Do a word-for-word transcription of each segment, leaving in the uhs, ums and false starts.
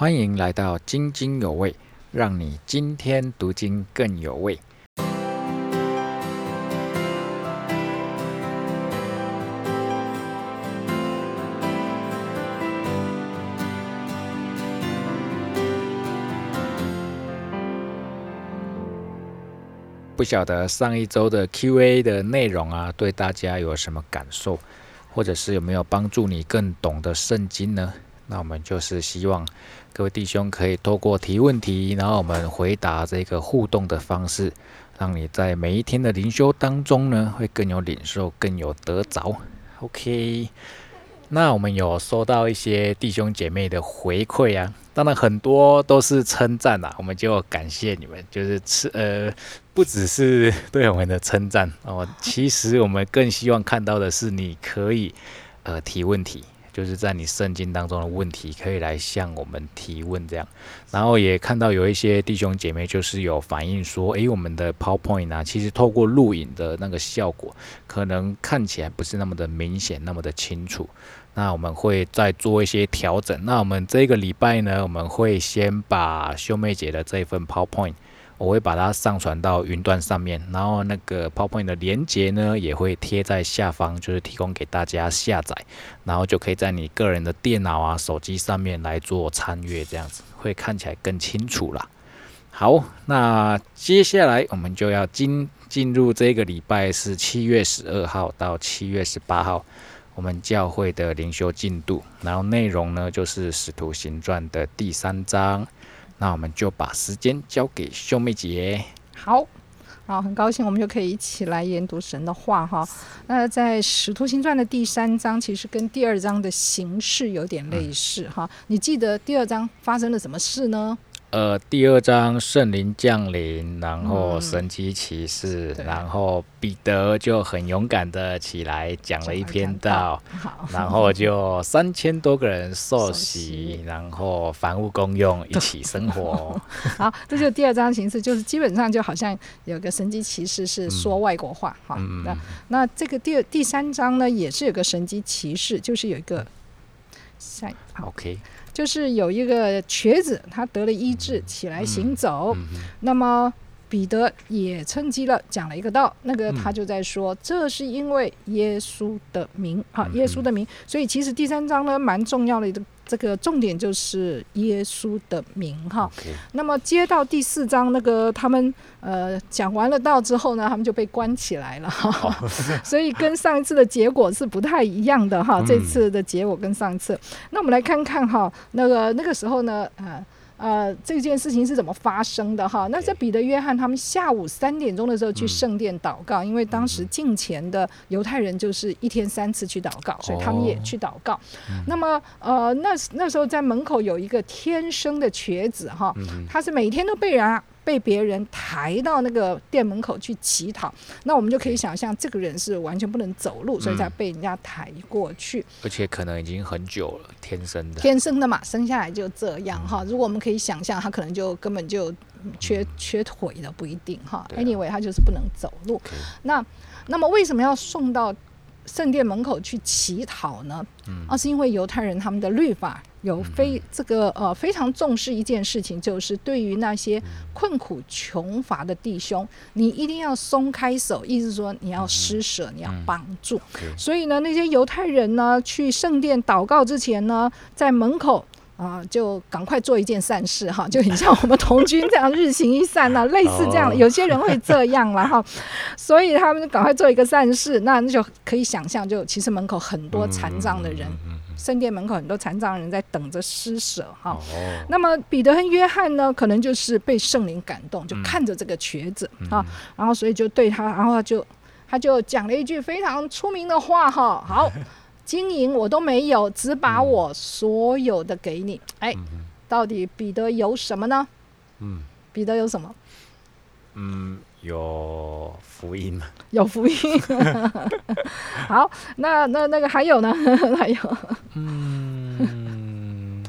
欢迎来到津津有味，让你今天读经更有味。不晓得上一周的 Q A 的内容啊，对大家有什么感受，或者是有没有帮助你更懂得圣经呢？那我们就是希望各位弟兄可以透过提问题，然后我们回答这个互动的方式，让你在每一天的灵修当中呢，会更有领受，更有得着。 OK， 那我们有收到一些弟兄姐妹的回馈啊，当然很多都是称赞啦，我们就感谢你们，就是呃不只是对我们的称赞哦，其实我们更希望看到的是你可以呃提问题，就是在你圣经当中的问题可以来向我们提问这样。然后也看到有一些弟兄姐妹就是有反映说，诶，我们的 PowerPoint 啊，其实透过录影的那个效果可能看起来不是那么的明显，那么的清楚，那我们会再做一些调整。那我们这个礼拜呢，我们会先把秀妹姐的这份 PowerPoint， 我会把它上传到云端上面，然后那个 PowerPoint 的连结呢也会贴在下方，就是提供给大家下载，然后就可以在你个人的电脑啊手机上面来做参阅，这样子会看起来更清楚啦。好，那接下来我们就要进进入这个礼拜是七月十二号到七月十八号我们教会的灵修进度，然后内容呢就是使徒行传的第三章。那我们就把时间交给秀妹姐。好，好，很高兴我们就可以一起来研读神的话哈。那在使徒行传的第三章，其实跟第二章的形式有点类似、嗯、哈。你记得第二章发生了什么事呢？呃，第二章圣灵降临，然后神奇奇事、嗯、然后彼得就很勇敢的起来讲了一篇道，然后就三千多个人受 洗, 受洗然后房屋公用一起生活好，这就是第二章形式，就是基本上就好像有个神奇奇事是说外国话、嗯、哈、嗯那。那这个 第, 第三章呢也是有个神奇奇事，就是有一个下一 OK， 就是有一个瘸子他得了医治起来行走、嗯嗯、那么彼得也趁机了讲了一个道，那个他就在说、嗯、这是因为耶稣的名啊，耶稣的名、嗯、所以其实第三章呢蛮重要的这个重点就是耶稣的名哈。Okay. 那么接到第四章那个他们呃讲完了道之后呢，他们就被关起来了哈， oh. 所以跟上一次的结果是不太一样的哈，这次的结果跟上一次、嗯、那我们来看看哈，那个那个时候呢呃呃，这件事情是怎么发生的哈？那在彼得、约翰他们下午三点钟的时候去圣殿祷告、嗯，因为当时敬虔的犹太人就是一天三次去祷告，哦、所以他们也去祷告。嗯、那么，呃，那那时候在门口有一个天生的瘸子哈，他是每天都被人被别人抬到那个店门口去乞讨，那我们就可以想象这个人是完全不能走路，所以才被人家抬过去、嗯、而且可能已经很久了，天生的天生的嘛，生下来就这样、嗯、哈。如果我们可以想象他可能就根本就缺、嗯、缺腿的不一定哈、啊、anyway 他就是不能走路、okay. 那那么为什么要送到圣殿门口去乞讨呢、嗯啊、是因为犹太人他们的律法有非这个呃非常重视一件事情，就是对于那些困苦穷乏的弟兄，你一定要松开手，意思说你要施舍，你要帮助。所以呢，那些犹太人呢，去圣殿祷告之前呢，在门口啊、呃，就赶快做一件善事哈，就很像我们童军这样日行一善呐、啊，类似这样，有些人会这样了哈，所以他们就赶快做一个善事，那就可以想象，就其实门口很多残障的人。嗯嗯嗯嗯圣殿门口很多残障人在等着施舍哈、哦哦，那么彼得和约翰呢，可能就是被圣灵感动，就看着这个瘸子、嗯啊、然后所以就对他，然后他就他就讲了一句非常出名的话哈，好，金银我都没有，只把我所有的给你。哎、嗯，到底彼得有什么呢？嗯，彼得有什么？嗯。有福音，有福音好，那那那个还有呢还有嗯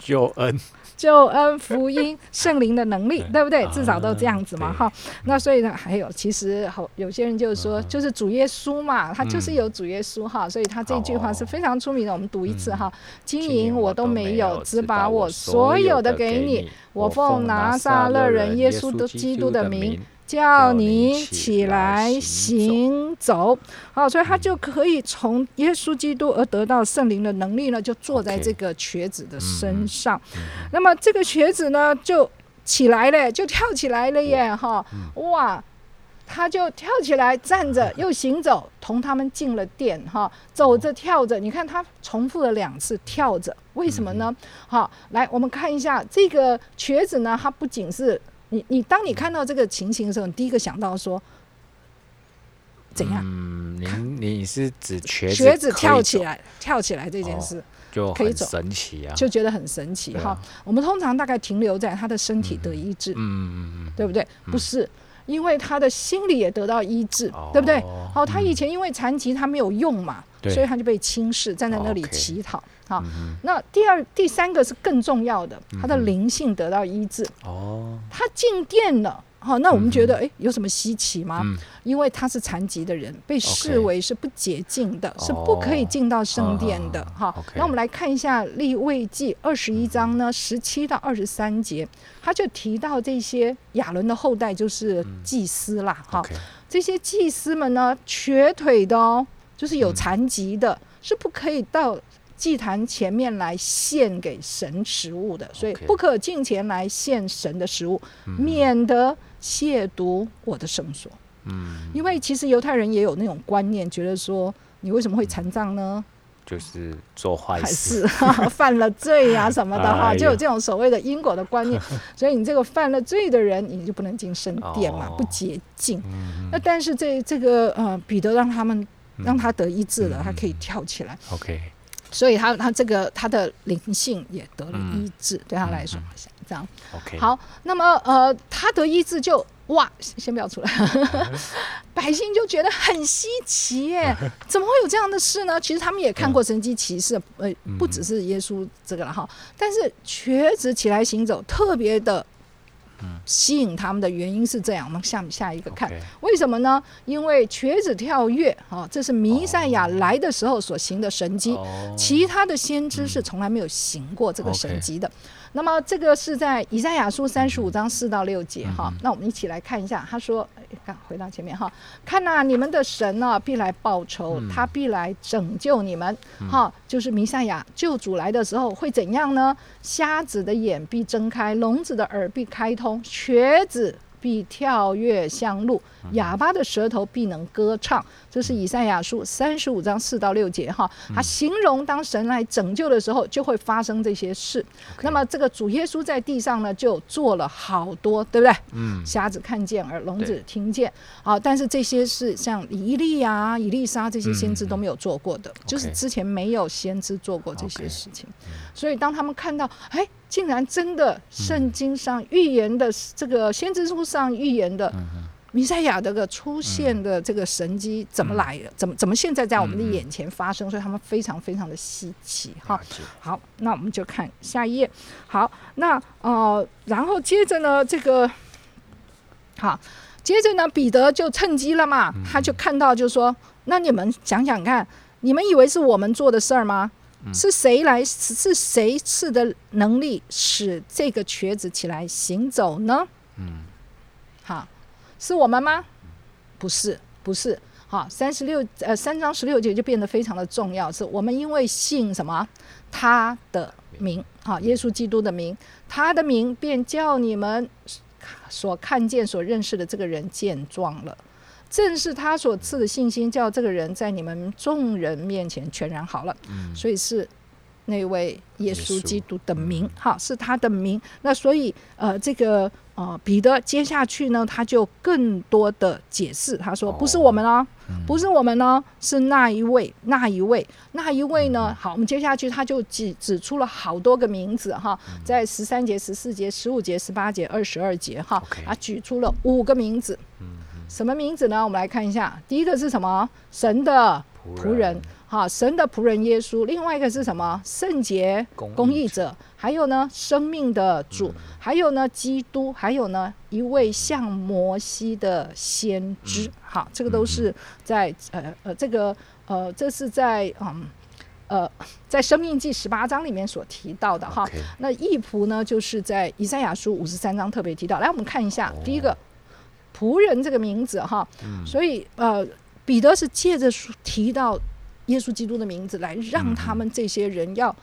救恩救恩福音圣灵的能力对不对，至少都这样子嘛、啊、那所以呢还有其实有些人就是说、嗯、就是主耶稣嘛，他就是有主耶稣、嗯、所以他这句话是非常出名的、哦、我们读一次、嗯、金银我都没有，只把我所有的给你，我奉拿撒勒人耶稣基督的名叫你起来行走、啊、所以他就可以从耶稣基督而得到圣灵的能力呢，就坐在这个瘸子的身上、okay. 嗯、那么这个瘸子呢就起来了，就跳起来了耶、哦嗯、哇，他就跳起来站着又行走，同他们进了殿、哦、走着跳着，你看他重复了两次跳着，为什么呢、嗯哦、来我们看一下这个瘸子呢，他不仅是你, 你当你看到这个情形的时候，你第一个想到说怎样、嗯、你, 你是指瘸 子, 瘸子跳起来跳起来这件事、哦、就很神奇啊，就觉得很神奇、啊、我们通常大概停留在他的身体得医治、嗯嗯、对不对、嗯、不是，因为他的心理也得到医治、哦、对不对、哦、他以前因为残疾他没有用嘛，所以他就被轻视，站在那里乞讨、哦 okay 啊嗯、那第二第三个是更重要的，他的灵性得到医治、嗯、他进殿了、啊、那我们觉得、嗯、有什么稀奇吗、嗯、因为他是残疾的人，被视为是不洁净的、okay、是不可以进到圣殿的、哦啊 okay、那我们来看一下利未记二十一章呢十七到二十三节，他就提到这些亚伦的后代就是祭司啦、嗯啊 okay、这些祭司们呢瘸腿的哦，就是有残疾的、嗯、是不可以到祭坛前面来献给神食物的，所以不可进前来献神的食物、嗯、免得亵渎我的圣所、嗯、因为其实犹太人也有那种观念，觉得说你为什么会残障呢，就是做坏事犯了罪啊什么的、啊、就有这种所谓的因果的观念所以你这个犯了罪的人你就不能进圣殿嘛、哦、不洁净、嗯、那但是 这, 这个、呃、彼得让他们让他得医治了、嗯、他可以跳起来、嗯 okay、所以 他, 他这个他的灵性也得了医治、嗯、对他来说、嗯嗯、这样、okay、好，那么呃，他得医治就哇，先不要出来百姓就觉得很稀奇耶，怎么会有这样的事呢，其实他们也看过神迹奇事、嗯呃、不只是耶稣这个了哈，但是瘸子起来行走特别的吸引他们的原因是这样，我们 下, 下一个看、okay. 为什么呢，因为瘸子跳跃、啊、这是弥赛亚来的时候所行的神迹、oh. 其他的先知是从来没有行过这个神迹的、okay. 那么这个是在以赛亚书三十五章四到六节、嗯啊、那我们一起来看一下，他说回到前面哈，看啊你们的神、啊、必来报仇、嗯、他必来拯救你们、嗯啊、就是弥赛亚救主来的时候会怎样呢，瞎子的眼必睁开，聋子的耳必开通，瘸子必跳跃相路，哑巴的舌头必能歌唱，这是以赛亚书三十五章四到六节哈，它形容当神来拯救的时候就会发生这些事、okay. 那么这个主耶稣在地上呢就做了好多，对不对、嗯、瞎子看见，耳聋子听见、啊、但是这些是像以利亚、以利沙这些先知都没有做过的、嗯、就是之前没有先知做过这些事情、okay. 所以当他们看到哎竟然真的圣经上预言的、嗯、这个先知书上预言的、嗯、弥赛亚的出现的这个神迹怎么来的、嗯、怎么怎么现在在我们的眼前发生、嗯、所以他们非常非常的稀奇哈。好，那我们就看下一页。好，那呃，然后接着呢这个好，接着呢彼得就趁机了嘛、嗯、他就看到就说那你们想想看，你们以为是我们做的事儿吗，是谁来是谁赐的能力使这个瘸子起来行走呢、嗯、好，是我们吗，不是不是，好，三十六呃三章十六节就变得非常的重要，是我们因为信什么他的名，好，耶稣基督的名，他的名便叫你们所看见所认识的这个人健壮了，正是他所赐的信心叫这个人在你们众人面前全然好了、嗯、所以是那位耶稣基督的名、嗯、好，是他的名，那所以呃，这个呃彼得接下去呢他就更多的解释，他说不是我们哦，不是我们哦，是那一位那一位那一位呢、嗯、好，我们接下去他就指出了好多个名字哈，在十三节、十四节、十五节、十八节、二十二节哈，他举出了五个名字、嗯，什么名字呢，我们来看一下，第一个是什么，神的仆人，好，神的仆人耶稣，另外一个是什么？圣洁公义者，还有呢生命的主、嗯、还有呢基督，还有呢一位像摩西的先知、嗯、好，这个都是在、呃呃、这个呃这是在嗯呃，在《申命记》十八章里面所提到的哈， okay. 那义仆呢，就是在以赛亚书五十三章特别提到。来，我们看一下、oh. 第一个仆人这个名字哈，嗯、所以呃，彼得是借着提到耶稣基督的名字来让他们这些人要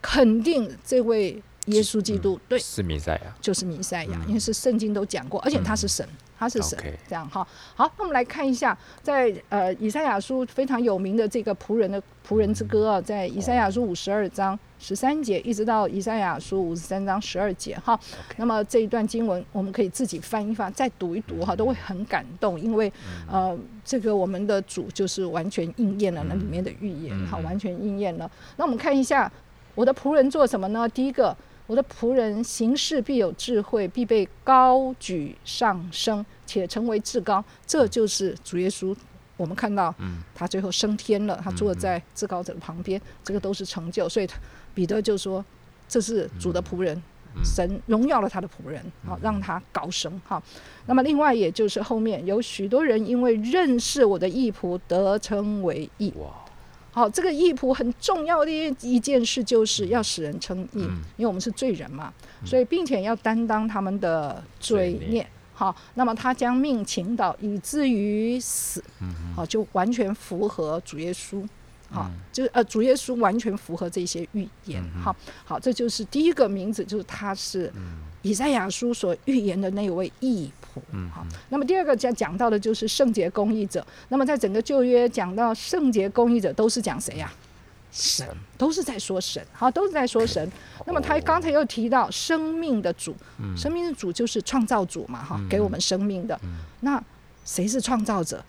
肯定这位耶稣基督，嗯、对，是弥赛亚，就是弥赛亚、嗯，因为是圣经都讲过，而且他是神。嗯，他是神、okay. 这样哈。好，那我们来看一下在、呃、以赛亚书非常有名的这个仆人的仆人之歌、啊、在以赛亚书五十二章十三节一直到以赛亚书五十三章十二节哈、okay. 那么这一段经文我们可以自己翻一翻再读一读哈，都会很感动，因为、呃、这个我们的主就是完全应验了那里面的预言哈，完全应验了。那我们看一下我的仆人做什么呢？第一个，我的仆人行事必有智慧，必被高举上升，且成为至高。这就是主耶稣，我们看到他最后升天了，他坐在至高者的旁边，这个都是成就。所以彼得就说这是主的仆人，神荣耀了他的仆人、啊、让他高升、啊、那么另外也就是后面有许多人因为认识我的义仆得称为义。好，这个义仆很重要的一件事就是要使人称义、嗯、因为我们是罪人嘛、嗯、所以并且要担当他们的罪孽。好，那么他将命倾倒以至于死、嗯、好，就完全符合主耶稣、嗯、好，就呃主耶稣完全符合这些预言、嗯、好, 好这就是第一个名字，就是他是以赛亚书所预言的那位义仆、嗯、好，那么第二个讲到的就是圣洁公义者。那么在整个旧约讲到圣洁公义者都是讲谁呀、啊？神，都是在说神，好，都是在说神。那么他刚才又提到生命的主、嗯、生命的主就是创造主嘛哈、嗯，给我们生命的、嗯、那谁是创造者？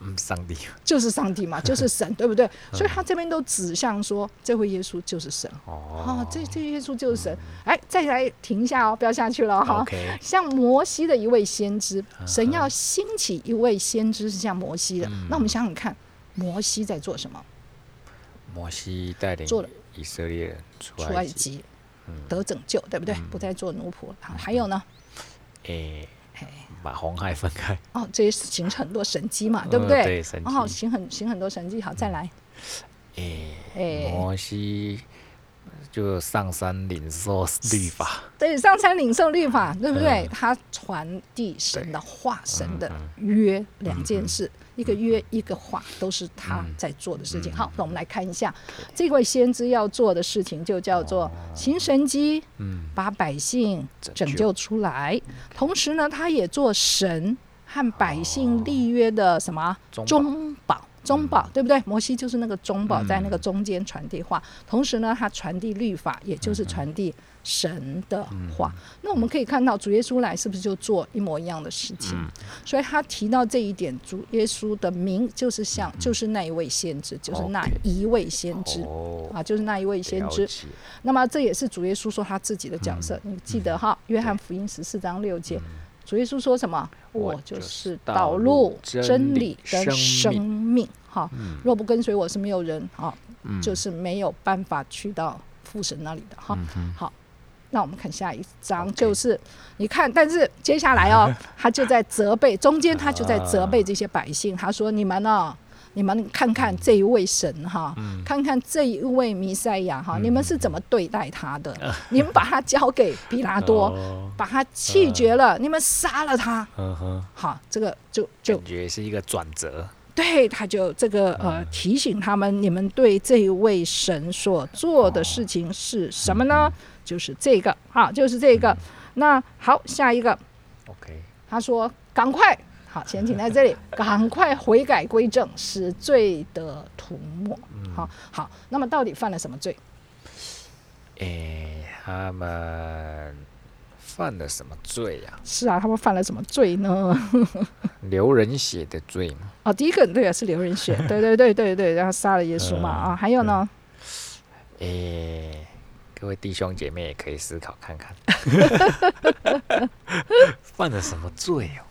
嗯，上帝就是上帝嘛，就是神，对不对？所以他这边都指向说这位耶稣就是神、哦哦、这, 这位耶稣就是神、嗯、哎，再来停一下哦，不要下去了、哦 okay. 像摩西的一位先知，神要兴起一位先知是像摩西的、嗯、那我们想想看摩西在做什么？摩西带领以色列人出埃及、嗯、得拯救，对不对、嗯、不再做奴仆、嗯、还有呢、欸把红海分开哦，这也行很多神迹嘛，对不对？嗯、对，神迹哦，行很行很多神迹。好，再来，诶、欸，摩西就上山领受律法，对，上山领受律法，对不对？嗯、他传递神的话，神的约，两件事，嗯、一个约，一个话，都是他在做的事情。嗯、好，那我们来看一下这位先知要做的事情，就叫做行神迹、嗯，把百姓拯救出来。同时呢，他也做神和百姓立约的什么中保。中保，对不对？摩西就是那个中保，在那个中间传递话、嗯、同时呢他传递律法，也就是传递神的话、嗯、那我们可以看到主耶稣来是不是就做一模一样的事情、嗯、所以他提到这一点，主耶稣的名就是像、嗯、就是那一位先知，就是那一位先知、okay. 啊、就是那一位先知、哦、那么这也是主耶稣说他自己的角色、嗯、你记得哈、嗯、约翰福音十四章六节、嗯，主耶稣说什么？我就是道路、真理跟生命。哈、嗯，若不跟随我是没有人啊、嗯，就是没有办法去到父神那里的哈、嗯。好，那我们看下一章，就是、okay. 你看，但是接下来哦，他就在责备，中间他就在责备这些百姓，他说：“你们呢、哦？”你们看看这一位神哈、嗯，看看这一位弥赛亚哈、嗯，你们是怎么对待他的？嗯、你们把他交给彼拉多，哦、把他弃绝了，嗯、你们杀了他。嗯哼，好，这个就就感觉是一个转折。对，他就这个呃提醒他们，你们对这一位神所做的事情是什么呢？哦、就是这个啊，就是这个。嗯、那好，下一个。OK， 他说赶快。好，先停在这里，赶快悔改归正，使罪得涂抹。好，好，那么到底犯了什么罪？诶，他们犯了什么罪呀、啊？是啊，他们犯了什么罪呢？流人血的罪吗？哦，第一个对啊，是流人血，对对对对对，然后杀了耶稣嘛、嗯、啊，还有呢？诶、嗯。各位弟兄姐妹也可以思考看看，犯了什么罪哦？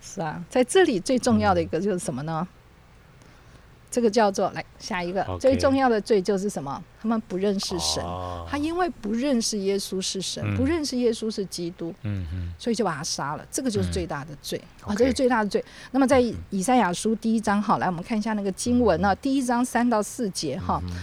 是啊，在这里最重要的一个就是什么呢？嗯、这个叫做来下一个、okay. 最重要的罪就是什么？他们不认识神、哦、他因为不认识耶稣是神、嗯、不认识耶稣是基督、嗯嗯、所以就把他杀了，这个就是最大的罪、嗯啊 okay. 这是最大的罪。那么在以赛亚书第一章，好，来我们看一下那个经文、啊嗯、第一章三到四节哈、嗯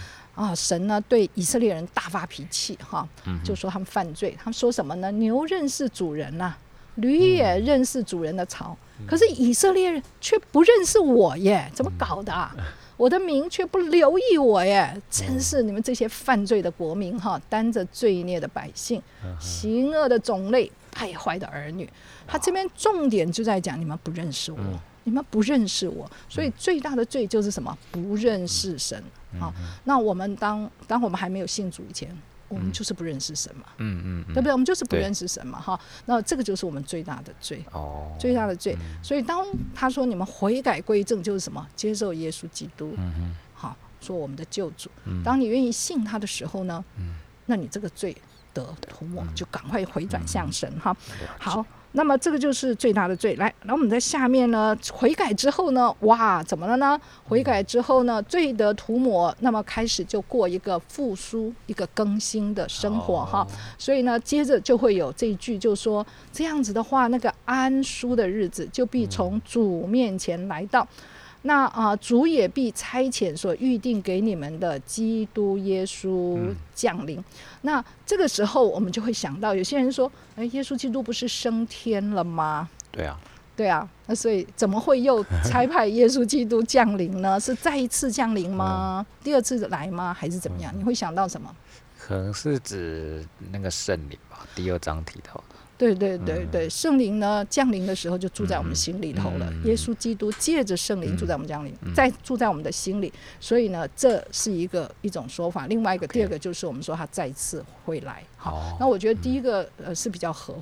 啊、神呢对以色列人大发脾气哈、嗯，就说他们犯罪。他们说什么呢？牛认识主人啊，驴也认识主人的槽、嗯、可是以色列人却不认识我耶，怎么搞的啊、嗯、我的民却不留意我耶，真是你们这些犯罪的国民哈，担着罪孽的百姓、嗯、行恶的种类，败坏的儿女。他这边重点就在讲你们不认识我、嗯、你们不认识我，所以最大的罪就是什么？不认识神、嗯啊、那我们当当我们还没有信主以前，我们就是不认识神嘛，嗯嗯嗯，对不对？我们就是不认识神嘛，哈。那这个就是我们最大的罪，哦，最大的罪。嗯、所以当他说你们悔改归正，就是什么？接受耶稣基督，嗯嗯，好，做我们的救主。嗯、当你愿意信他的时候呢，嗯、那你这个罪得涂抹，就赶快回转向神，嗯、哈。好。那么这个就是最大的罪。来，然后我们在下面呢，悔改之后呢，哇，怎么了呢？悔改之后呢，罪得涂抹，那么开始就过一个复苏、一个更新的生活、oh. 哈。所以呢，接着就会有这一句，就说这样子的话，那个安舒的日子就必从主面前来到。嗯、那啊、呃，主也必差遣所预定给你们的基督耶稣降临。嗯、那这个时候我们就会想到，有些人说，哎，耶稣基督不是升天了吗？对啊，对啊，那所以怎么会又差派耶稣基督降临呢？是再一次降临吗？嗯、第二次来吗？还是怎么样、嗯？你会想到什么？可能是指那个圣灵吧，第二章提到的。对对对对，嗯、圣灵呢降临的时候就住在我们心里头了。嗯、耶稣基督借着圣灵住在我们心里、嗯，再住在我们的心里。所以呢，这是一个一种说法。另外一个， okay. 第二个就是我们说他再次会来。好，哦、那我觉得第一个、嗯、呃是比较合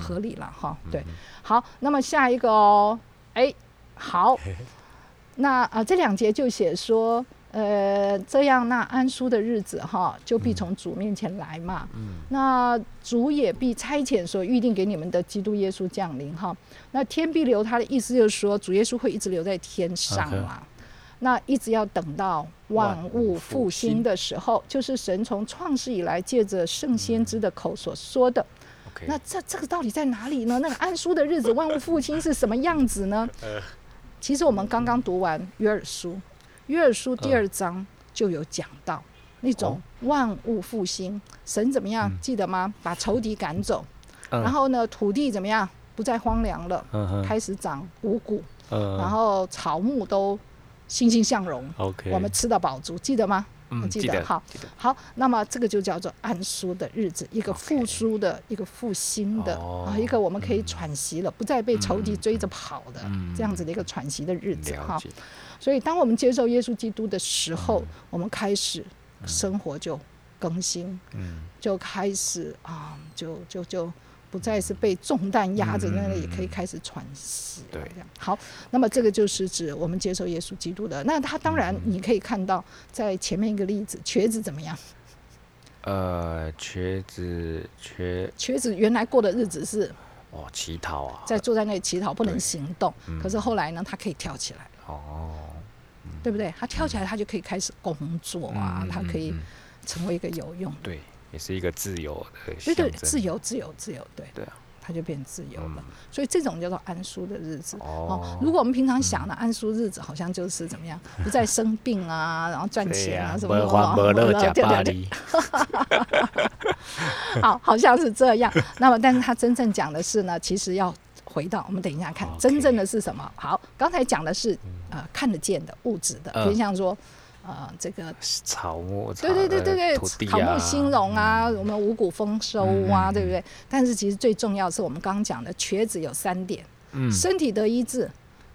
合理了哈。对、嗯，好，那么下一个哦，哎，好，那啊、呃、这两节就写说。呃，这样那安舒的日子哈，就必从主面前来嘛。嗯，那主也必差遣所预定给你们的基督耶稣降临哈。那天必留，他的意思就是说，主耶稣会一直留在天上啦。Okay. 那一直要等到万物复兴的时候，就是神从创世以来借着圣先知的口所说的。Okay. 那这这个到底在哪里呢？那个安舒的日子，万物复兴是什么样子呢？呃，其实我们刚刚读完约珥书。约珥书第二章就有讲到那种万物复兴，神怎么样记得吗？把仇敌赶走，然后呢土地怎么样不再荒凉了，开始长五谷，然后草木都欣欣向荣，我们吃到饱足，记得吗？嗯、记得好记得好，那么这个就叫做安舒的日子，一个复苏的、okay. 一个复兴的、oh, 一个我们可以喘息了、嗯、不再被仇敌追着跑的、嗯、这样子的一个喘息的日子哈。所以当我们接受耶稣基督的时候、嗯、我们开始生活就更新、嗯、就开始啊、嗯，就就就不再是被重担压着，那也可以开始喘息、嗯、对，好，那么这个就是指我们接受耶稣基督的。那他当然你可以看到在前面一个例子，瘸子怎么样？呃瘸子瘸瘸子原来过的日子是哦乞讨啊，在坐在那里乞讨不能行动、嗯、可是后来呢他可以跳起来哦、嗯、对不对？他跳起来他就可以开始工作啊、嗯、他可以成为一个有用的、嗯嗯、对，也是一个自由的象征，对对，自由自由自由，对对啊，他就变自由了、嗯、所以这种叫做安舒的日子、哦哦、如果我们平常想的、嗯、安舒日子好像就是怎么样不再生病啊然后赚钱啊什么的，没欢没乐吃巴黎，好好像是这样。那么但是他真正讲的是呢，其实要回到我们等一下看、okay. 真正的是什么。好，刚才讲的是、呃、看得见的物质的，就、嗯、像说呃，这个草木，对对对对对，啊、草木兴荣啊、嗯，我们五谷丰收啊、嗯，对不对？但是其实最重要的是我们刚刚讲的瘸子有三点，嗯、身体得医治，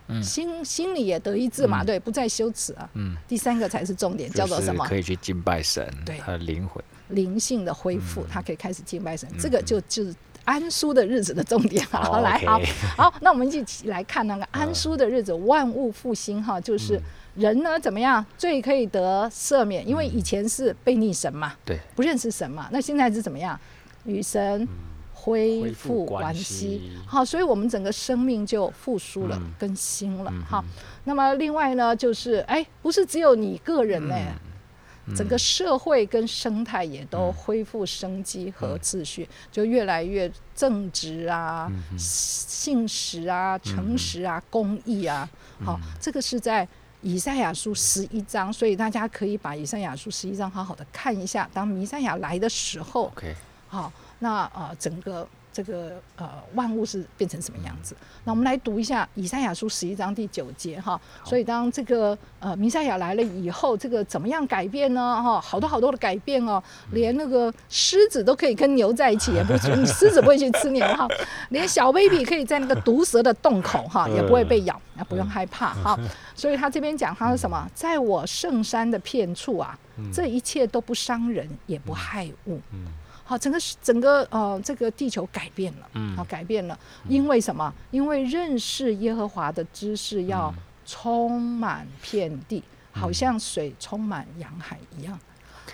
嗯、心心理也得医治嘛，嗯、对，不再羞耻啊、嗯。第三个才是重点，叫做什么？就是、可以去敬拜神，对，他的灵魂、灵性的恢复，他可以开始敬拜神，嗯、这个就就是。安舒的日子的重点，好、oh, okay. 来好好，那我们一起来看那个安舒的日子，万物复兴哈，就是人呢怎么样罪可以得赦免，因为以前是悖逆神嘛，对，不认识神嘛，那现在是怎么样与神恢复关系。好，所以我们整个生命就复苏了、嗯、更新了、嗯、好，那么另外呢就是哎，不是只有你个人呢、欸嗯、整个社会跟生态也都恢复生机和秩序、嗯、就越来越正直啊、嗯、信实啊、诚实啊、嗯、公义啊。好、嗯、这个是在以赛亚书十一章，所以大家可以把以赛亚书十一章好好的看一下，当弥赛亚来的时候、okay. 好，那、呃、整个这个、呃、万物是变成什么样子、嗯、那我们来读一下以赛亚书十一章第九节哈。所以当这个、呃、弥赛亚来了以后，这个怎么样改变呢？哈，好多好多的改变哦，连那个狮子都可以跟牛在一起，也不是狮子不会去吃牛哈，连小 baby 可以在那个毒蛇的洞口哈也不会被咬，不用害怕哈。所以他这边讲他是什么，在我圣山的片处啊，这一切都不伤人也不害物。好，整个整个呃，这个地球改变了，嗯，好、啊，改变了，因为什么？因为认识耶和华的知识要充满遍地，嗯、好像水充满洋海一样。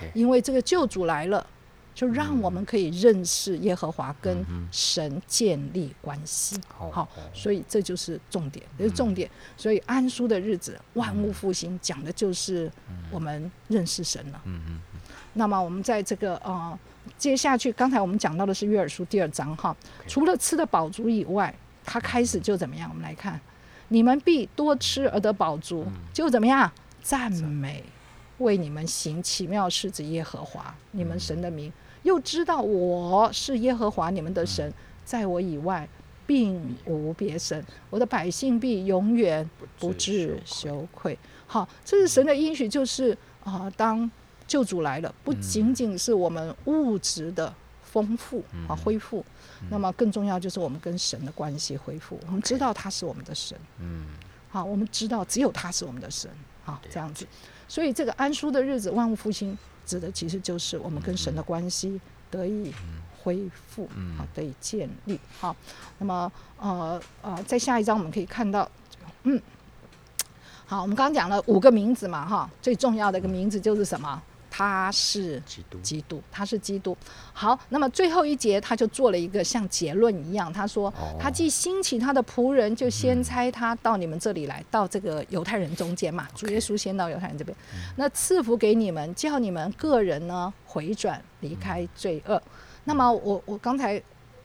嗯、因为这个救主来了，就让我们可以认识耶和华，跟神建立关系。嗯、好，所以这就是重点，这、就是重点。所以安舒的日子，万物复兴，讲的就是我们认识神了。嗯嗯。那么我们在这个呃。接下去刚才我们讲到的是约珥书第二章哈，除了吃的饱足以外，他开始就怎么样，我们来看，你们必多吃而得饱足，就怎么样，赞美为你们行奇妙事之耶和华你们神的名，又知道我是耶和华你们的神，在我以外并无别神，我的百姓必永远不致羞愧。好，这是神的应许，就是、呃、当救主来了，不仅仅是我们物质的丰富、嗯、啊恢复、嗯，那么更重要就是我们跟神的关系恢复。Okay. 我们知道他是我们的神，嗯，好，我们知道只有他是我们的神，好，这样子。所以这个安舒的日子，万物复兴，指的其实就是我们跟神的关系得以恢复，嗯、好，得以建立。好，那么呃呃，在下一章我们可以看到，嗯，好，我们刚刚讲了五个名字嘛，哈，最重要的一个名字就是什么？他是基督，他是基督。好，那么最后一节他就做了一个像结论一样，他说、哦、他既兴起他的仆人，就先差他到你们这里来、嗯、到这个犹太人中间嘛、okay. 主耶稣先到犹太人这边、嗯、那赐福给你们，叫你们个人呢回转离开罪恶、嗯、那么我我刚才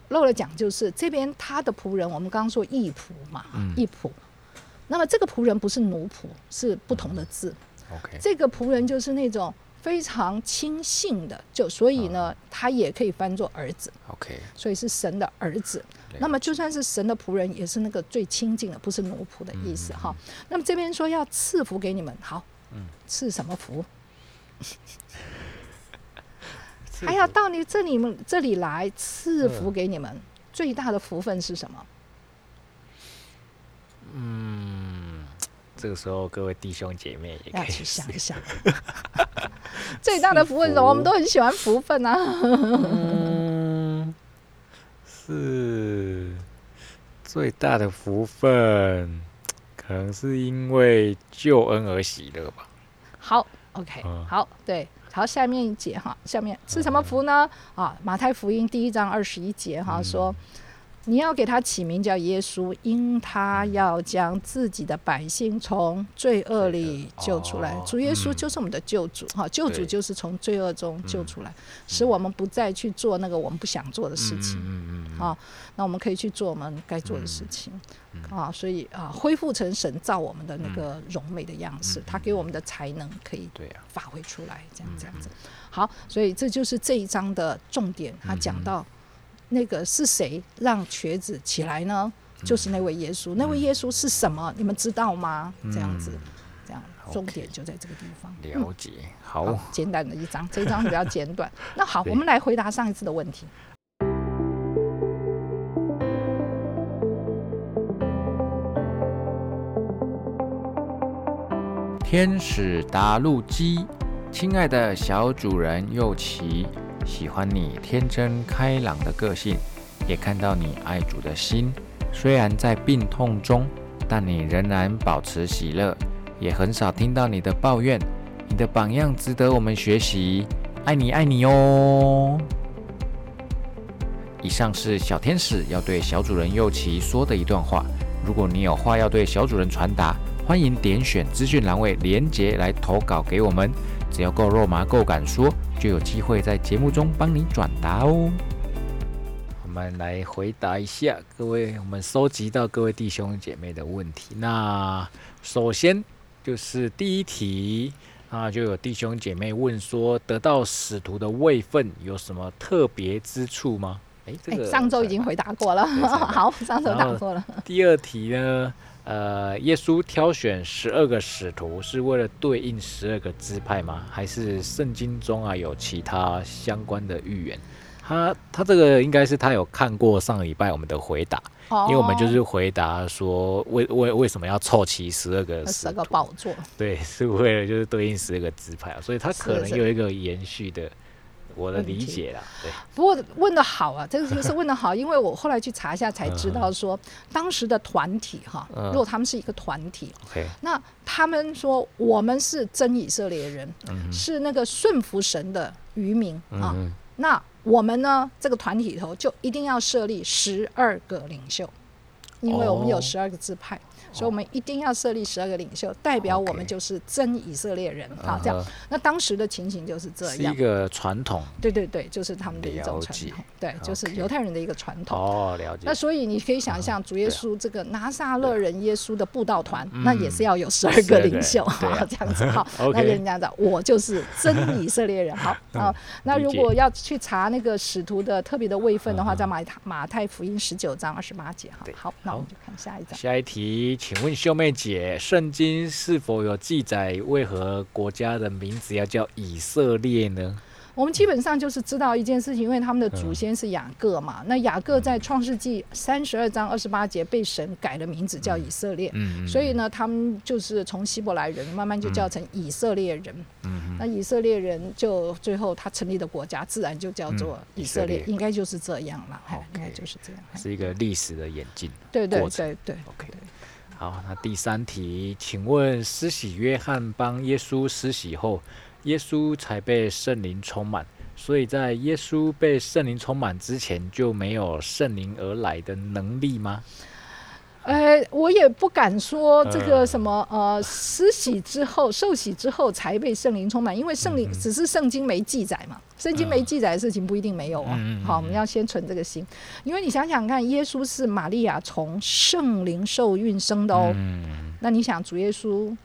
漏了讲，就是这边他的仆人，我们刚刚说义仆嘛、嗯、义仆，那么这个仆人不是奴仆，是不同的字、嗯 okay. 这个仆人就是那种非常亲信的，就所以呢、啊、他也可以翻作儿子， okay, 所以是神的儿子。那么就算是神的仆人，也是那个最亲近的，不是奴仆的意思、嗯、哈。那么这边说要赐福给你们，好、嗯、赐什么福？还要到你这 里, 这里来赐福给你们、嗯、最大的福分是什么？嗯，这个时候各位弟兄姐妹也可以要去想一想。最大的福分，我们都很喜欢福分啊。嗯，是最大的福分，可能是因为救恩而喜乐吧。好 ，OK，、嗯、好，对，好，下面一节哈，下面是什么福呢？嗯、啊，马太福音第一章二十一节哈、嗯、说。你要给他起名叫耶稣，因他要将自己的百姓从罪恶里救出来。主耶稣就是我们的救主、嗯、救主就是从罪恶中救出来，使我们不再去做那个我们不想做的事情、嗯嗯嗯啊、那我们可以去做我们该做的事情、嗯嗯啊、所以、啊、恢复成神造我们的那个荣美的样式、嗯嗯、他给我们的才能可以发挥出来，这样这样子。好，所以这就是这一章的重点，他讲到那个是谁让瘸子起来呢？就是那位耶稣、嗯、那位耶稣是什么、嗯、你们知道吗？这样子、嗯、这样重点就在这个地方、okay, 嗯、了解。 好, 好简短的一章，这一章比较简短。那好，我们来回答上一次的问题。天使答录机，亲爱的小主人又奇，喜欢你天真开朗的个性，也看到你爱主的心。虽然在病痛中，但你仍然保持喜乐，也很少听到你的抱怨。你的榜样值得我们学习，爱你爱你哦。以上是小天使要对小主人佑琪说的一段话。如果你有话要对小主人传达，欢迎点选资讯栏位连结来投稿给我们，只要够肉麻够敢说，就有机会在节目中帮你转达哦。我们来回答一下各位，我们收集到各位弟兄姐妹的问题。那首先就是第一题啊，就有弟兄姐妹问说，得到使徒的位分有什么特别之处吗？哎，这个上周已经回答过了。好，上周答过了。第二题呢，呃，耶稣挑选十二个使徒是为了对应十二个支派吗？还是圣经中啊有其他相关的预言？他他这个应该是他有看过上礼拜我们的回答，哦、因为我们就是回答说为为为什么要凑齐十二个十二个宝座？对，是为了就是对应十二个支派、啊，所以他可能有一个延续的。我的理解啦，对。不过问得好啊，这个是问得好，因为我后来去查一下才知道说，当时的团体哈，嗯、如果他们是一个团体，嗯、那他们说我们是真以色列人，嗯、是那个顺服神的渔民、嗯、啊。那我们呢，这个团体里头就一定要设立十二个领袖，因为我们有十二个支派。哦，所以我们一定要设立十二个领袖，代表我们就是真以色列人、okay. 啊，这样。那当时的情形就是这样，是一个传统。对对对，就是他们的一种传统，对，就是犹太人的一个传统。哦、okay. ，了解。那所以你可以想象，主耶稣这个拿撒勒人耶稣的布道团，啊、那也是要有十二个领袖，嗯啊、这样子好。okay. 那人家讲，我就是真以色列人。好，啊、那如果要去查那个使徒的特别的位分的话，在马太马太福音十九章二十八节哈。好，那我们就看下一章。下一题。请问秀妹姐，圣经是否有记载为何国家的名字要叫以色列呢？我们基本上就是知道一件事情，因为他们的祖先是雅各嘛。嗯、那雅各在创世纪三十二章二十八节被神改了名字叫以色列，嗯、所以呢，他们就是从希伯来人慢慢就叫成以色列人。嗯、那以色列人就最后他成立的国家自然就叫做以色列，嗯、以色列应该就是这样了。Okay, 应该就是这样，是一个历史的演进。对对对对。Okay.好，那第三题，请问施洗约翰帮耶稣施洗后，耶稣才被圣灵充满，所以在耶稣被圣灵充满之前就没有圣灵而来的能力吗？呃，我也不敢说这个什么呃，施洗之后、受洗之后才被圣灵充满，因为圣灵只是圣经没记载嘛，圣经没记载的事情不一定没有啊。好，我们要先存这个心，因为你想想看，耶稣是玛利亚从圣灵受孕生的哦。那你想主耶稣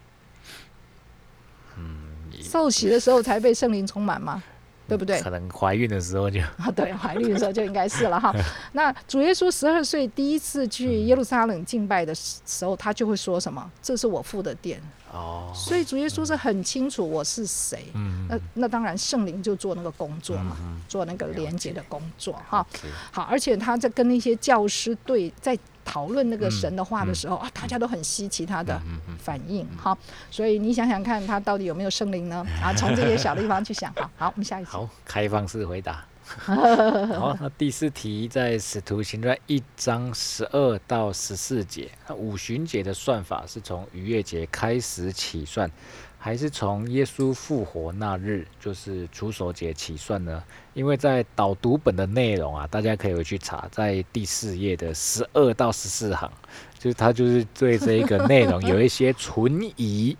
受洗的时候才被圣灵充满吗？对不对？可能怀孕的时候就啊，对，怀孕的时候就应该是了哈。那主耶稣十二岁第一次去耶路撒冷敬拜的时候，他就会说什么？这是我父的殿。哦，所以主耶稣是很清楚我是谁。嗯，那那当然圣灵就做那个工作嘛，嗯、做那个连结的工作哈。好，而且他在跟那些教师对在讨论那个神的话的时候，嗯嗯、啊，大家都很稀奇他的反应，嗯嗯嗯、好，所以你想想看他到底有没有圣灵呢？啊，从这些小地方去想。好，好，我们下一题。好，开放式回答。好，那第四题，在使徒行传一章十二到十四节，那五旬节的算法是从逾越节开始起算，还是从耶稣复活那日，就是除手节起算呢？因为在导读本的内容啊，大家可以回去查，在第四页的十二到十四行，就是他就是对这个内容有一些存疑。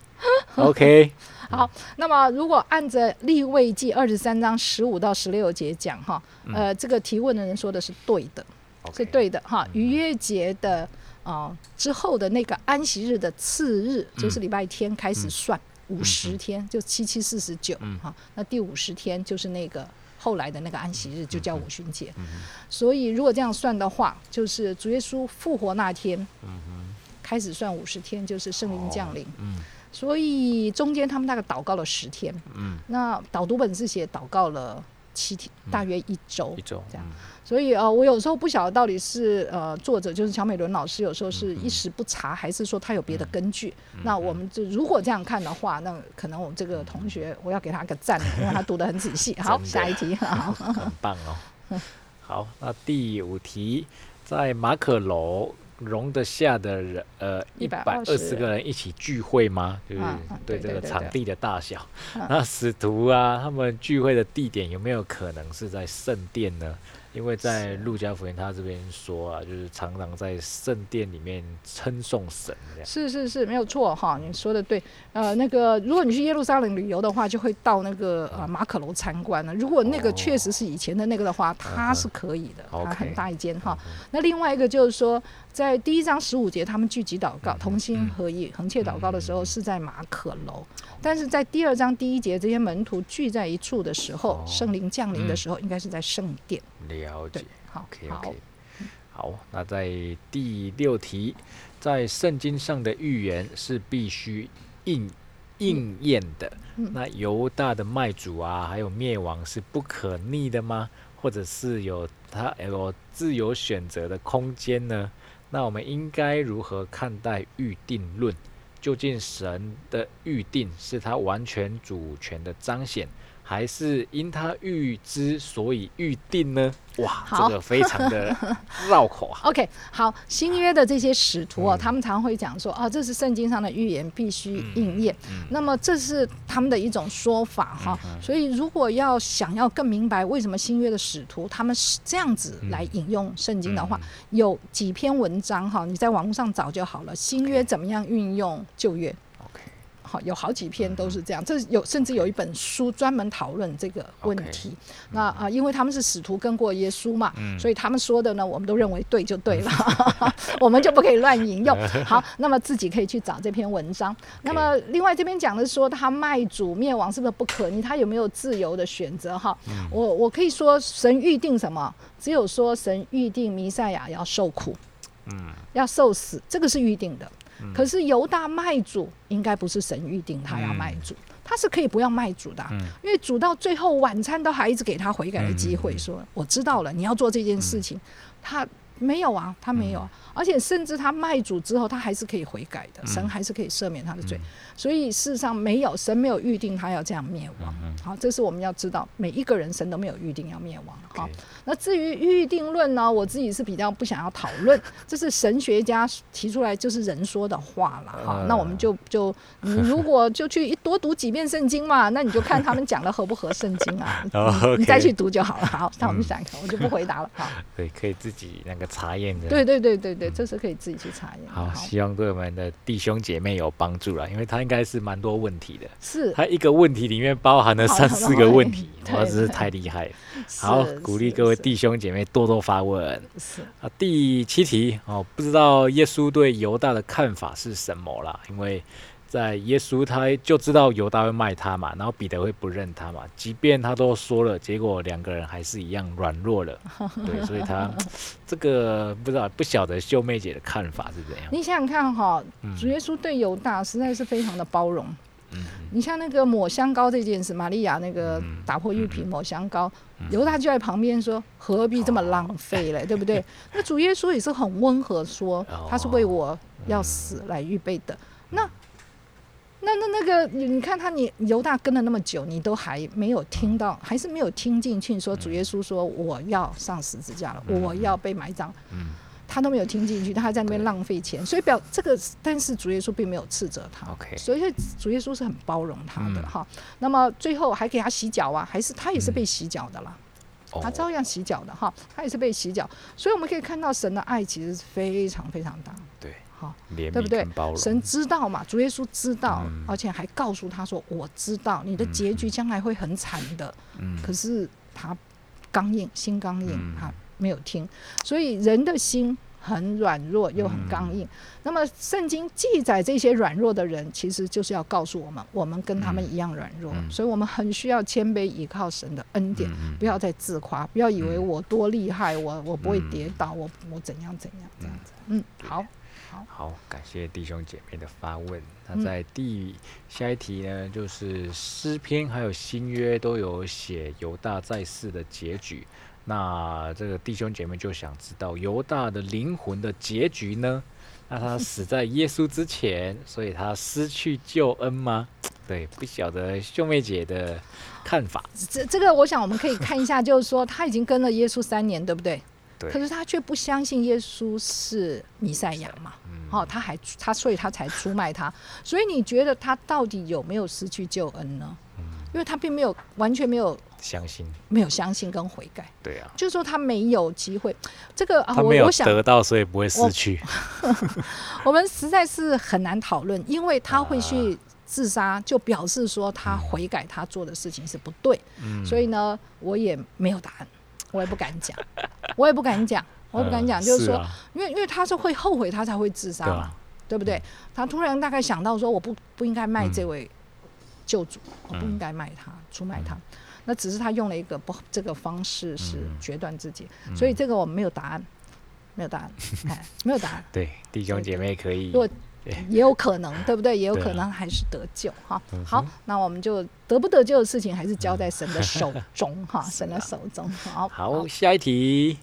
OK。好，那么如果按着利未记二十三章十五到十六节讲哈，呃，这个提问的人说的是对的， okay, 是对的哈。逾越节的啊、呃、之后的那个安息日的次日，就是礼拜天开始算。嗯嗯五十天就七七四十九，那第五十天就是那个后来的那个安息日，就叫五旬节。嗯嗯、所以如果这样算的话，就是主耶稣复活那天、嗯、开始算五十天，就是圣灵降临。哦嗯、所以中间他们大概祷告了十天。嗯、那导读本是写祷告了七天，大约一周。嗯、一周这样。嗯、所以、呃、我有时候不晓得到底是呃作者就是乔美伦老师有时候是一时不察，嗯、还是说他有别的根据。嗯、那我们就如果这样看的话，那可能我们这个同学我要给他个赞，因为他读得很仔细。好，下一题。好，很棒哦。好，那第五题，在马可楼容得下的人，呃，一百二十个人一起聚会吗？就是对这个场地的大小，啊啊、对对对对那使徒啊，他们聚会的地点有没有可能是在圣殿呢？因为在路加福音他这边说啊，就是常常在圣殿里面称颂神，是是是，没有错哈，你说的对。呃，那个如果你去耶路撒冷旅游的话，就会到那个、呃、马可楼参观了。如果那个确实是以前的那个的话，哦、它是可以的，嗯、它很大一间、嗯、哈。那另外一个就是说，在第一章十五节他们聚集祷告、嗯、同心合意、嗯、横切祷告的时候是在马可楼，嗯、但是在第二章第一节这些门徒聚在一处的时候，哦、圣灵降临的时候，嗯、应该是在圣殿。了解，好 ，OK，OK，、okay, okay. 好, 好，那在第六题，在圣经上的预言是必须应应验的。嗯、那犹大的卖主啊，还有灭亡是不可逆的吗？或者是有他有自由选择的空间呢？那我们应该如何看待预定论？究竟神的预定是他完全主权的彰显？还是因他预知所以预定呢？哇，这个非常的绕口啊。OK， 好，新约的这些使徒啊，嗯、他们常会讲说啊，这是圣经上的预言，必须应验。嗯嗯、那么这是他们的一种说法哈、啊。嗯嗯、所以如果要想要更明白为什么新约的使徒他们是这样子来引用圣经的话，嗯嗯、有几篇文章哈、啊，你在网络上找就好了。新约怎么样运用旧约？有好几篇都是这样，这有甚至有一本书专门讨论这个问题。Okay, 那啊、呃，因为他们是使徒跟过耶稣嘛，嗯、所以他们说的呢，我们都认为对就对了，我们就不可以乱引用。好，那么自己可以去找这篇文章。Okay, 那么另外这边讲的说，他卖主灭亡是不是不可逆？他有没有自由的选择？哈、嗯，我我可以说，神预定什么？只有说神预定弥赛亚要受苦，嗯，要受死，这个是预定的。可是犹大卖主应该不是神预定他要卖主，嗯、他是可以不要卖主的、啊，嗯、因为主到最后晚餐都还一直给他悔改的机会，说我知道了你要做这件事情，嗯、他没有啊，他没有、啊，嗯、而且甚至他卖主之后他还是可以悔改的，嗯、神还是可以赦免他的罪，嗯、所以事实上没有，神没有预定他要这样灭亡，嗯、好，这是我们要知道，每一个人神都没有预定要灭亡，嗯、好，那至于预定论呢，我自己是比较不想要讨论，这是神学家提出来就是人说的话啦。好，那我们就就你如果就去一多读几遍圣经嘛，那你就看他们讲的合不合圣经啊，你, 你再去读就好了。好，那我们想看，我就不回答了。好，对，可以自己那个查验的。对对对对对，这是可以自己去查验。好，希望对我们的弟兄姐妹有帮助啦，因为他应该是蛮多问题的，是他一个问题里面包含了三四个问题，哇，真是太厉害了。好，鼓励各位弟兄姐妹多多发问。是啊，第七题哦，不知道耶稣对犹大的看法是什么啦？因为在耶稣他就知道犹大会卖他嘛，然后彼得会不认他嘛，即便他都说了，结果两个人还是一样软弱了。对，所以他这个不知道不晓得秀妹姐的看法是怎样。你想想看哈、哦，主耶稣对犹大实在是非常的包容。嗯、你像那个抹香膏这件事，玛利亚那个打破玉瓶抹香膏，犹、嗯、大就在旁边说何必这么浪费嘞，哦、对不对？那主耶稣也是很温和说，哦、他是为我要死来预备的。嗯、那那那那个你看他，你犹大跟了那么久，你都还没有听到，还是没有听进去说主耶稣说我要上十字架了，嗯、我要被埋葬。嗯他都没有听进去，他还在那边浪费钱，所以表这个，但是主耶稣并没有斥责他， okay. 所以主耶稣是很包容他的、嗯、哈。那么最后还给他洗脚啊，还是他也是被洗脚的啦，嗯、他照样洗脚的哈，他也是被洗脚，所以我们可以看到神的爱其实是非常非常大，对。好，对不对？神知道嘛，主耶稣知道，嗯、而且还告诉他说：“我知道你的结局将来会很惨的。嗯”可是他刚硬，心刚硬，嗯、他。没有听，所以人的心很软弱又很刚硬，嗯、那么圣经记载这些软弱的人其实就是要告诉我们，我们跟他们一样软弱，嗯、所以我们很需要谦卑倚靠神的恩典，嗯、不要再自夸，不要以为我多厉害，我我不会跌倒，嗯、我我怎样怎样这样子。嗯，好好，感谢弟兄姐妹的发问。那在第下一题呢，就是诗篇还有新约都有写犹大在世的结局，那这个弟兄姐妹就想知道犹大的灵魂的结局呢？那他死在耶稣之前，所以他失去救恩吗？对，不晓得秀妹姐的看法。这这个我想我们可以看一下，就是说他已经跟了耶稣三年，对不对？对，可是他却不相信耶稣是弥赛亚嘛，嗯哦、他还他所以他才出卖他。所以你觉得他到底有没有失去救恩呢？嗯、因为他并没有完全没有相信，没有相信跟悔改。对啊，就是说他没有机会。这个、啊、他没有得到，所以不会失去。我, 我们实在是很难讨论，因为他会去自杀，就表示说他悔改，他做的事情是不对。嗯、所以呢，我也没有答案。我也不敢讲，我也不敢讲，我也不敢讲，就是说，因为因为他是会后悔，他才会自杀嘛，对不对？他突然大概想到说，我不不应该卖这位救主，我不应该卖他，出卖他。那只是他用了一个不这个方式是决断自己，所以这个我们没有答案，没有答案，哎，没有答案。对，弟兄姐妹可以，如果也有可能，对不对？也有可能还是得救哈。好，那我们就。得不得救的事情还是交在神的手中哈、嗯啊，神的手中。好，好，下一题。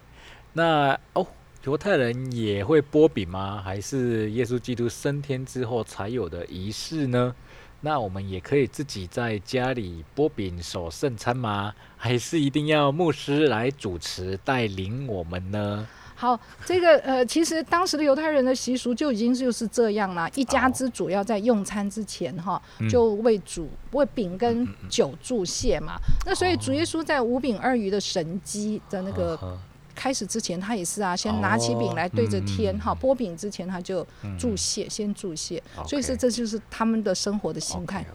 那哦，犹太人也会剥饼吗？还是耶稣基督升天之后才有的仪式呢？那我们也可以自己在家里剥饼守圣餐吗？还是一定要牧师来主持带领我们呢？好，这个呃，其实当时的犹太人的习俗就已经就是这样了。一家之主要在用餐之前哈，就为主为饼跟酒祝谢嘛。那所以主耶稣在五饼二鱼的神迹的那个开始之前，他也是啊，先拿起饼来对着天哈，剥饼之前他就祝谢，先祝谢。所以是这就是他们的生活的形态。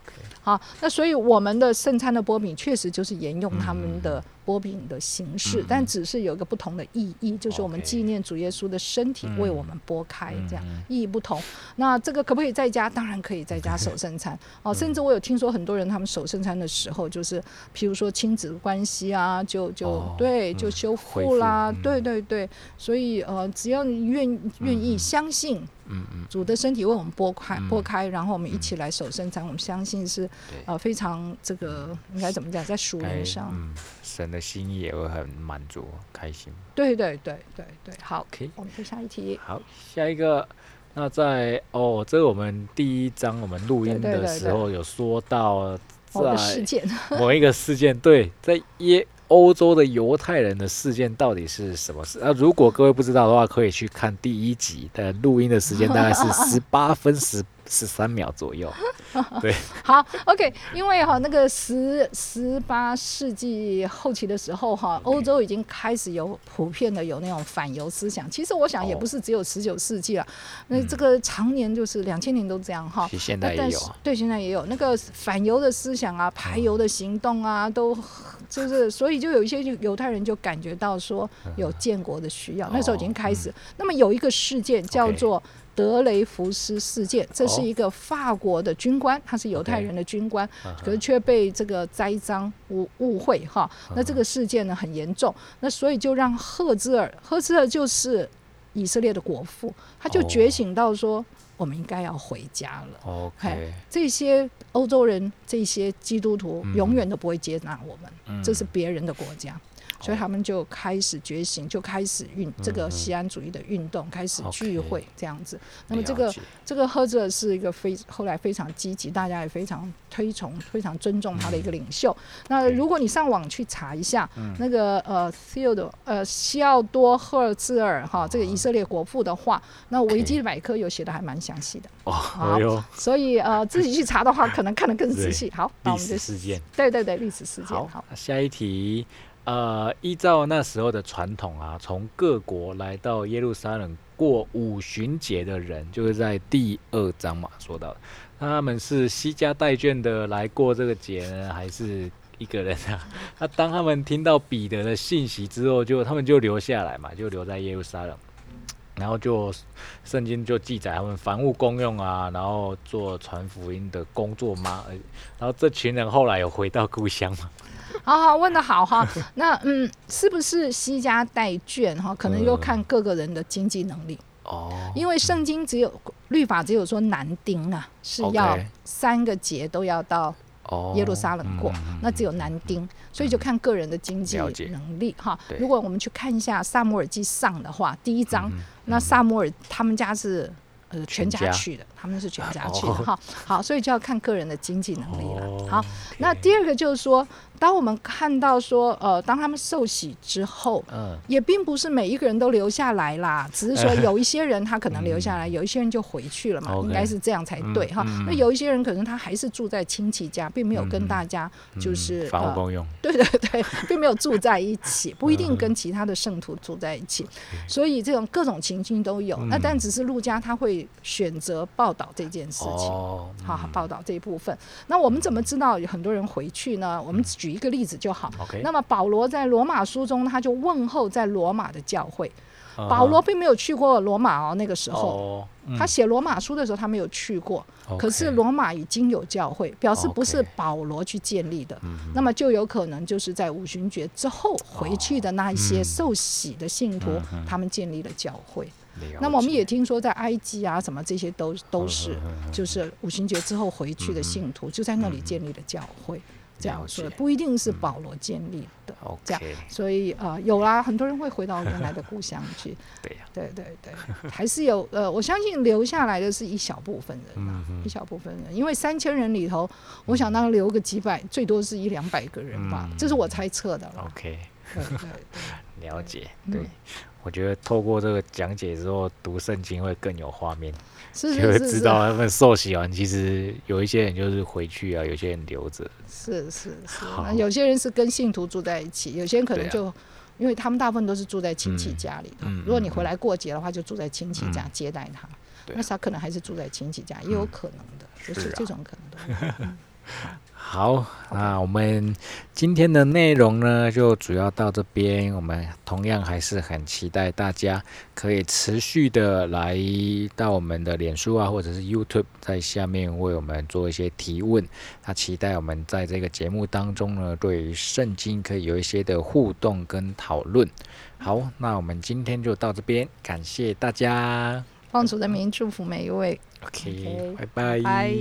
好，那所以我们的圣餐的剥饼确实就是沿用他们的剥饼的形式，嗯、但只是有一个不同的意义，嗯、就是我们纪念主耶稣的身体为我们剥开，这样、嗯、意义不同。那这个可不可以在家？当然可以在家守圣餐、嗯哦、甚至我有听说很多人他们守圣餐的时候，就是譬如说亲子关系啊，就就、哦、对，就修复啦，嗯、对对对。所以呃，只要你愿愿意相信。嗯嗯，主的身体为我们剥开，剥开，然后我们一起来守圣餐。我们相信是呃非常这个应该怎么讲，在属灵上，嗯，神的心意也会很满足开心。对对对对对，好， okay. 我们就下一题。好，下一个，那在哦，这是我们第一章我们录音的时候有说到在某个事件，某一个事件，对，在耶。欧洲的犹太人的事件到底是什么事、啊、如果各位不知道的话，可以去看第一集的录音的时间大概是十八分十十三秒左右。对，好 ，OK， 因为哈、哦、那个十十八世纪后期的时候哈、哦， okay. 欧洲已经开始有普遍的有那种反犹思想。其实我想也不是只有十九世纪了、哦，那这个常年就是两千年都这样哈、哦。现在也有，对，现在也有那个反犹的思想啊，排犹的行动啊，都就是所以就有一些犹太人就感觉到说有建国的需要，嗯、那时候已经开始、哦嗯。那么有一个事件叫做。Okay.德雷福斯事件，这是一个法国的军官，他是犹太人的军官， okay. 可是却被这个栽赃误会哈。那这个事件呢很严重，那所以就让赫兹尔，赫兹尔就是以色列的国父，他就觉醒到说。Oh.我们应该要回家了。Okay. 这些欧洲人，这些基督徒永远都不会接纳我们，嗯、这是别人的国家、嗯，所以他们就开始觉醒，就开始运、嗯、这个锡安主义的运动，开始聚会、okay. 这样子。那么这个这个赫兹尔是一个非后来非常积极，大家也非常推崇、非常尊重他的一个领袖。嗯、那如果你上网去查一下、嗯、那个呃，Theodore 呃西奥多赫兹尔哈这个以色列国父的话，那维基百科有写的还蛮。详细的哦，好，所以呃，自己去查的话，可能看得更仔细。好，那我们就历史事件，对对对，历史事件。好，好下一题，呃，依照那时候的传统啊，从各国来到耶路撒冷过五旬节的人，就是在第二章嘛说到的，他们是西家带眷的来过这个节呢，还是？一个人啊，那、啊、当他们听到彼得的信息之后，就他们就留下来嘛，就留在耶路撒冷。然后就圣经就记载他们房屋公用啊，然后做传福音的工作嘛。然后这群人后来有回到故乡嘛？好好问得好哈。那嗯，是不是西家带眷哈？可能又看各个人的经济能力、嗯、哦。因为圣经只有律法只有说男丁啊是要三个节都要到。耶路撒冷过、哦嗯、那只有男丁、嗯、所以就看个人的经济能力哈。如果我们去看一下撒母耳记上的话第一章、嗯、那撒母耳他们家是、呃、全家去的，他们是全家去的、哦、哈。好，所以就要看个人的经济能力了、哦、好、okay、那第二个就是说当我们看到说呃，当他们受洗之后、嗯、也并不是每一个人都留下来啦，只是说有一些人他可能留下来、嗯、有一些人就回去了嘛、嗯、应该是这样才对、嗯、哈、嗯。那有一些人可能他还是住在亲戚家，并没有跟大家就是、嗯嗯、房屋公用、呃、对对对，并没有住在一起，不一定跟其他的圣徒住在一起、嗯、所以这种各种情境都有、嗯、那但只是路加他会选择报道这件事情、哦嗯、好，报道这一部分。那我们怎么知道有很多人回去呢？我们举举一个例子就好、okay. 那么保罗在罗马书中他就问候在罗马的教会、uh-huh. 保罗并没有去过罗马哦，那个时候、oh.他写罗马书的时候他没有去过、okay. 可是罗马已经有教会，表示不是保罗去建立的、okay. 那么就有可能就是在五旬节之后回去的那一些受洗的信徒、oh. 他们建立了教会、嗯、那么我们也听说在埃及啊什么这些都都是就是五旬节之后回去的信徒、嗯、就在那里建立了教会，这样说不一定是保罗建立的、嗯、这样，所以、呃、有啦，很多人会回到原来的故乡去对呀、啊，对对对，还是有、呃、我相信留下来的是一小部分人、啊嗯、一小部分人，因为三千人里头，我想那留个几百，最多是一两百个人吧，嗯、这是我猜测的了。OK， 对对对，了解。对、嗯，我觉得透过这个讲解之后，读圣经会更有画面，是是是是，就会知道他们受洗完，其实有一些人就是回去啊，有些人留着，是是是，那有些人是跟信徒住在一起，有些人可能就。因为他们大部分都是住在亲戚家里的、嗯嗯、如果你回来过节的话就住在亲戚家接待他、嗯、那他可能还是住在亲戚家、嗯、也有可能的，就是这种可能的、啊嗯、好，那我们今天的内容呢就主要到这边，我们同样还是很期待大家可以持续的来到我们的脸书啊或者是 YouTube 在下面为我们做一些提问，那期待我们在这个节目当中呢对于圣经可以有一些的互动跟讨论。好，那我们今天就到这边，感谢大家，奉主的名祝福每一位 OK, OK 拜拜。